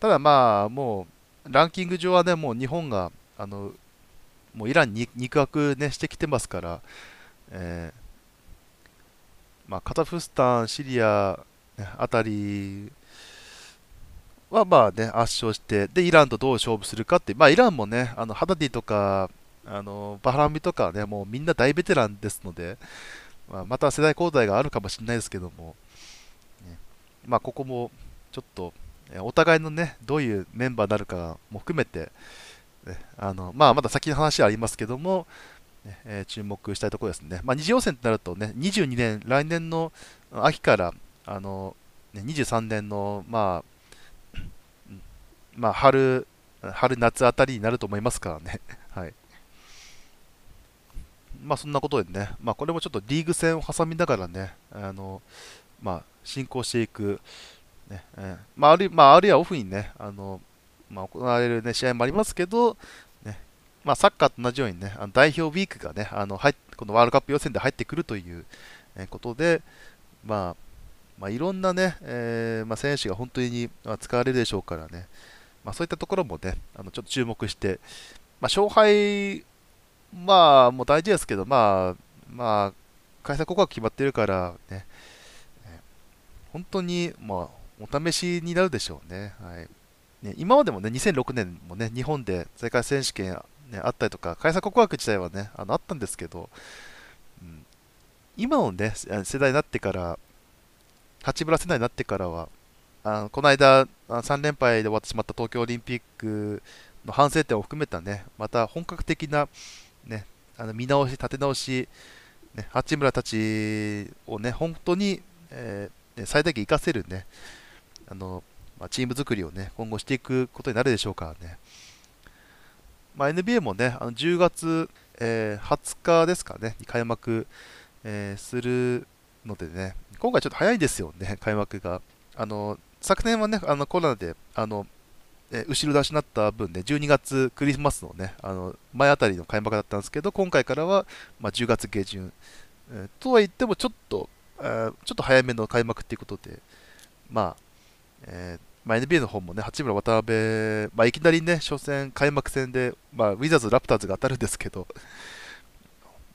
ただ、まあもうランキング上は、ね、もう日本があのもうイランに肉薄、ね、してきてますから、えーまあ、カザフスタン、シリアあたりはまあ、ね、圧勝してでイランとどう勝負するかって、まあ、イランも、ね、あのハダディとかあのバハラミとか、ね、もうみんな大ベテランですので、まあ、また世代交代があるかもしれないですけども、ね、まあ、ここもちょっとお互いの、ね、どういうメンバーになるかも含めて、ね、あのまあ、まだ先の話はありますけども、えー、注目したいところですね。まあ、二次予選となるとね、にじゅうにねん、来年の秋からあのにじゅうさんねんの、まあまあ、春、春夏あたりになると思いますからね。はい、まあ、そんなことでね、まあ、これもちょっとリーグ戦を挟みながらね、あのまあ、進行していく、ね、えーまああるまあ、あるいはオフにね、あのまあ、行われる、ね、試合もありますけど、まあ、サッカーと同じようにね、あの代表ウィークがね、あの入このワールドカップ予選で入ってくるということで、まあまあ、いろんなね、えーまあ、選手が本当に使われるでしょうからね、まあ、そういったところもね、あのちょっと注目して、まあ、勝敗、まあ、もう大事ですけど、まあ、まあ、開催国が決まっているから、ね、本当に、まあ、お試しになるでしょうね。はい、ね、今までもね、にせんろくねんもね、日本で世界選手権、ね、あったりとか、開催国枠自体はね、あのあったんですけど、うん、今のね、世代になってから、八村世代になってからは、あのこの間、さんれんぱいで終わってしまった東京オリンピックの反省点を含めたね、また本格的な、ね、あの見直し、立て直し、ね、八村たちをね、本当に、えー、最大限活かせるね、あのまあ、チーム作りをね、今後していくことになるでしょうからね。まあ、エヌビーエー もね、あのじゅうがつ、えー、はつかですかね、に開幕、えー、するのでね、今回ちょっと早いですよね、開幕が。あの昨年はね、あのコロナであの、えー、後ろ出しになった分ね、じゅうにがつクリスマスのね、あの前あたりの開幕だったんですけど、今回からは、まあ、じゅうがつげじゅん、えー。とはいってもちょっと、えー、ちょっと早めの開幕ということで、まあ、えーまあ、エヌビーエー の方もね、八村、渡辺、まあ、いきなりね、初戦、開幕戦で、まあ、ウィザーズ、ラプターズが当たるんですけど、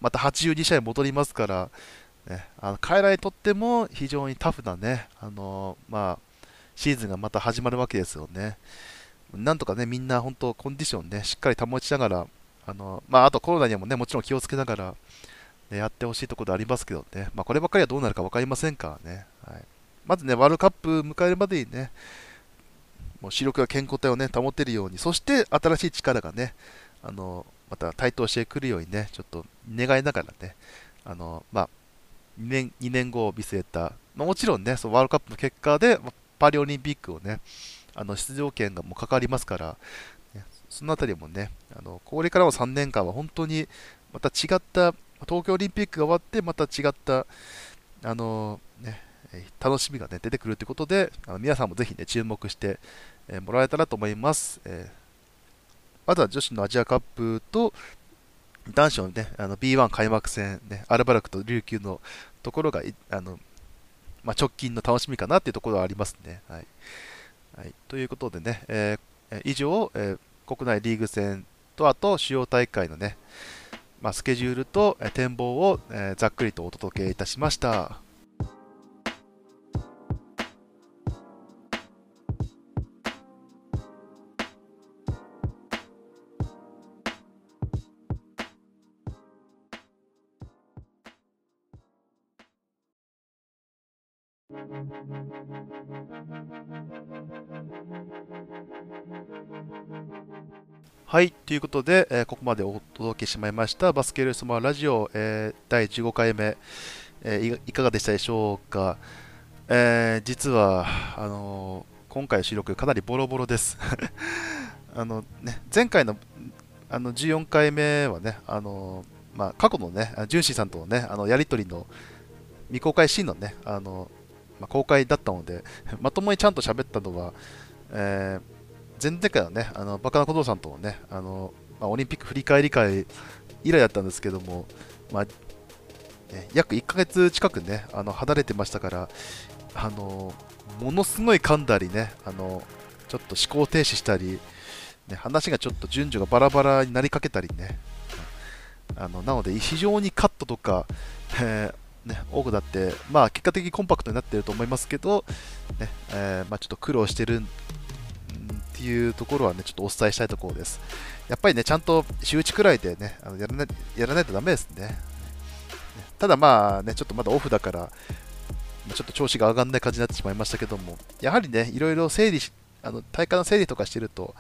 またはちじゅうにしあい戻りますから、ね、あの彼らにとっても非常にタフなね、あのーまあ、シーズンがまた始まるわけですよね。なんとかね、みんな本当、コンディションね、しっかり保ちながら、あのーまあ、あとコロナにもね、もちろん気をつけながら、ね、やってほしいところでありますけどね、まあ、こればっかりはどうなるか分かりませんからね。はい、まずね、ワールドカップ迎えるまでにね、もう主力が健康体を、ね、保てるように、そして新しい力がね、あのまた台頭してくるようにね、ちょっと願いながらね、あのまあ、にねん、にねんごを見据えた、まあ、もちろんね、そのワールドカップの結果で、まあ、パリオリンピックをね、あの出場権がもう関わりますから、ね、そのあたりもね、あのこれからのさんねんかんは本当にまた違った、東京オリンピックが終わって、また違った、あのね、楽しみが、ね、出てくるということで、あの皆さんもぜひ、ね、注目して、えー、もらえたらと思います。えー、まずは女子のアジアカップと男子の、ね、あの ビーワン 開幕戦、ね、アルバルクと琉球のところがあの、まあ、直近の楽しみかなというところはありますね。はいはい、ということでね、えー、以上、えー、国内リーグ戦とあと主要大会の、ね、まあ、スケジュールと、えー、展望を、えー、ざっくりとお届けいたしました。はい、ということで、えー、ここまでお届けしまいましたバスケルスマラジオ、えー、だいじゅうごかいめ、えー、いかがでしたでしょうか。えー、実はあのー、今回の収録かなりボロボロですあの、ね、前回のあのじゅうよんかいめはね、あのーまあ、過去のねジュンシーさんとのねあのやり取りの未公開シーンのねあの、まあ、公開だったのでまともにちゃんと喋ったのは、えー、前々回のねあのバカな小僧さんとのねあの、まあ、オリンピック振り返り会以来だったんですけども、まあ約いっかげつ近くねあの離れてましたから、あのものすごい噛んだりね、あのちょっと思考停止したり、ね、話がちょっと順序がバラバラになりかけたりね、あのなので非常にカットとか、えーね、多くなって、まあ、結果的にコンパクトになっていると思いますけど、ねえーまあ、ちょっと苦労してるっていうところはねちょっとお伝えしたいところです。やっぱりねちゃんと週いちくらいでねあのやらない、やらないとダメですね。ただまあね、ちょっとまだオフだから、ちょっと調子が上がらない感じになってしまいましたけども、やはりね、いろいろ整理し、あの大会の整理とかしてると、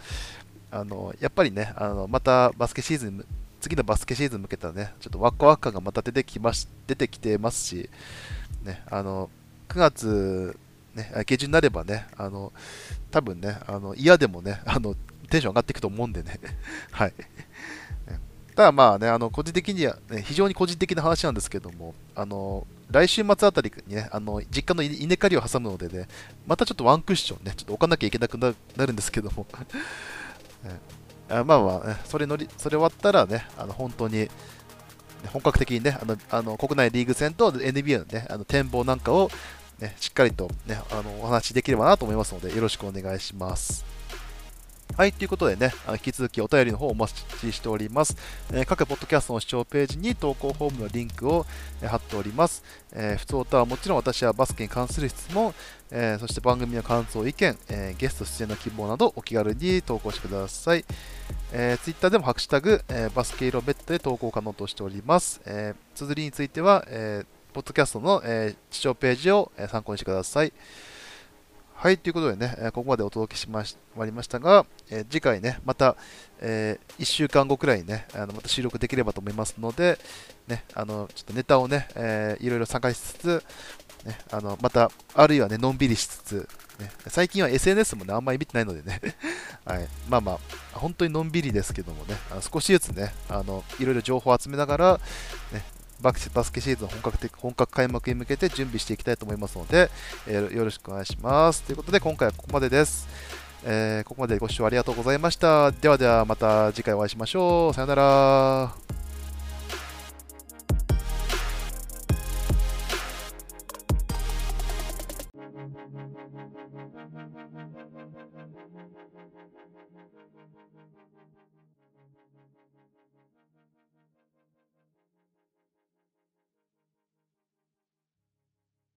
あのやっぱりね、あのまたバスケシーズン、次のバスケシーズン向けたね、ちょっとワクワク感がまた出てきます、出てきてますし、ね、あのくがつ、ね、下旬になればね、あの多分ね、あの嫌でもねあの、テンション上がっていくと思うんでね。はいただまあね、あの個人的には、ね、非常に個人的な話なんですけども、あの来週末あたりにね、あの実家の稲刈りを挟むのでね、またちょっとワンクッションね、ちょっと置かなきゃいけなくなるんですけども、ね、あまあまあ、ね、それ乗り、それ終わったらね、あの本当に本格的にね、あのあの国内リーグ戦と エヌビーエー のね、あの展望なんかを、ね、しっかりと、ね、あのお話しできればなと思いますので、よろしくお願いします。はい、ということでね、引き続きお便りの方をお待ちしております。えー、各ポッドキャストの視聴ページに投稿フォームのリンクを、えー、貼っております。えー、普通オタはもちろん私はバスケに関する質問、えー、そして番組の感想、意見、えー、ゲスト出演の希望などお気軽に投稿してください。えー、Twitter でもハッシュタグ、えー、バスケ色ベッドで投稿可能としております。えー、綴りについては、えー、ポッドキャストの、えー、視聴ページを、えー、参考にしてください。はい、ということでね、ここまでお届けしまし、終わりましたが、えー、次回ね、また、えー、いっしゅうかんごくらいにね、あのまた収録できればと思いますので、ね、あのちょっとネタをね、えー、いろいろ参加しつつ、ね、あのまた、あるいはね、のんびりしつつ、ね、最近は エスエヌエス もね、あんまり見てないのでね、はい、まあまあ、本当にのんびりですけどもね、あの少しずつね、あのいろいろ情報を集めながら、ね、バスケシーズン本格的本格開幕に向けて準備していきたいと思いますので、えー、よろしくお願いします。ということで今回はここまでです。えー、ここまでご視聴ありがとうございました。ではではまた次回お会いしましょう。さよなら。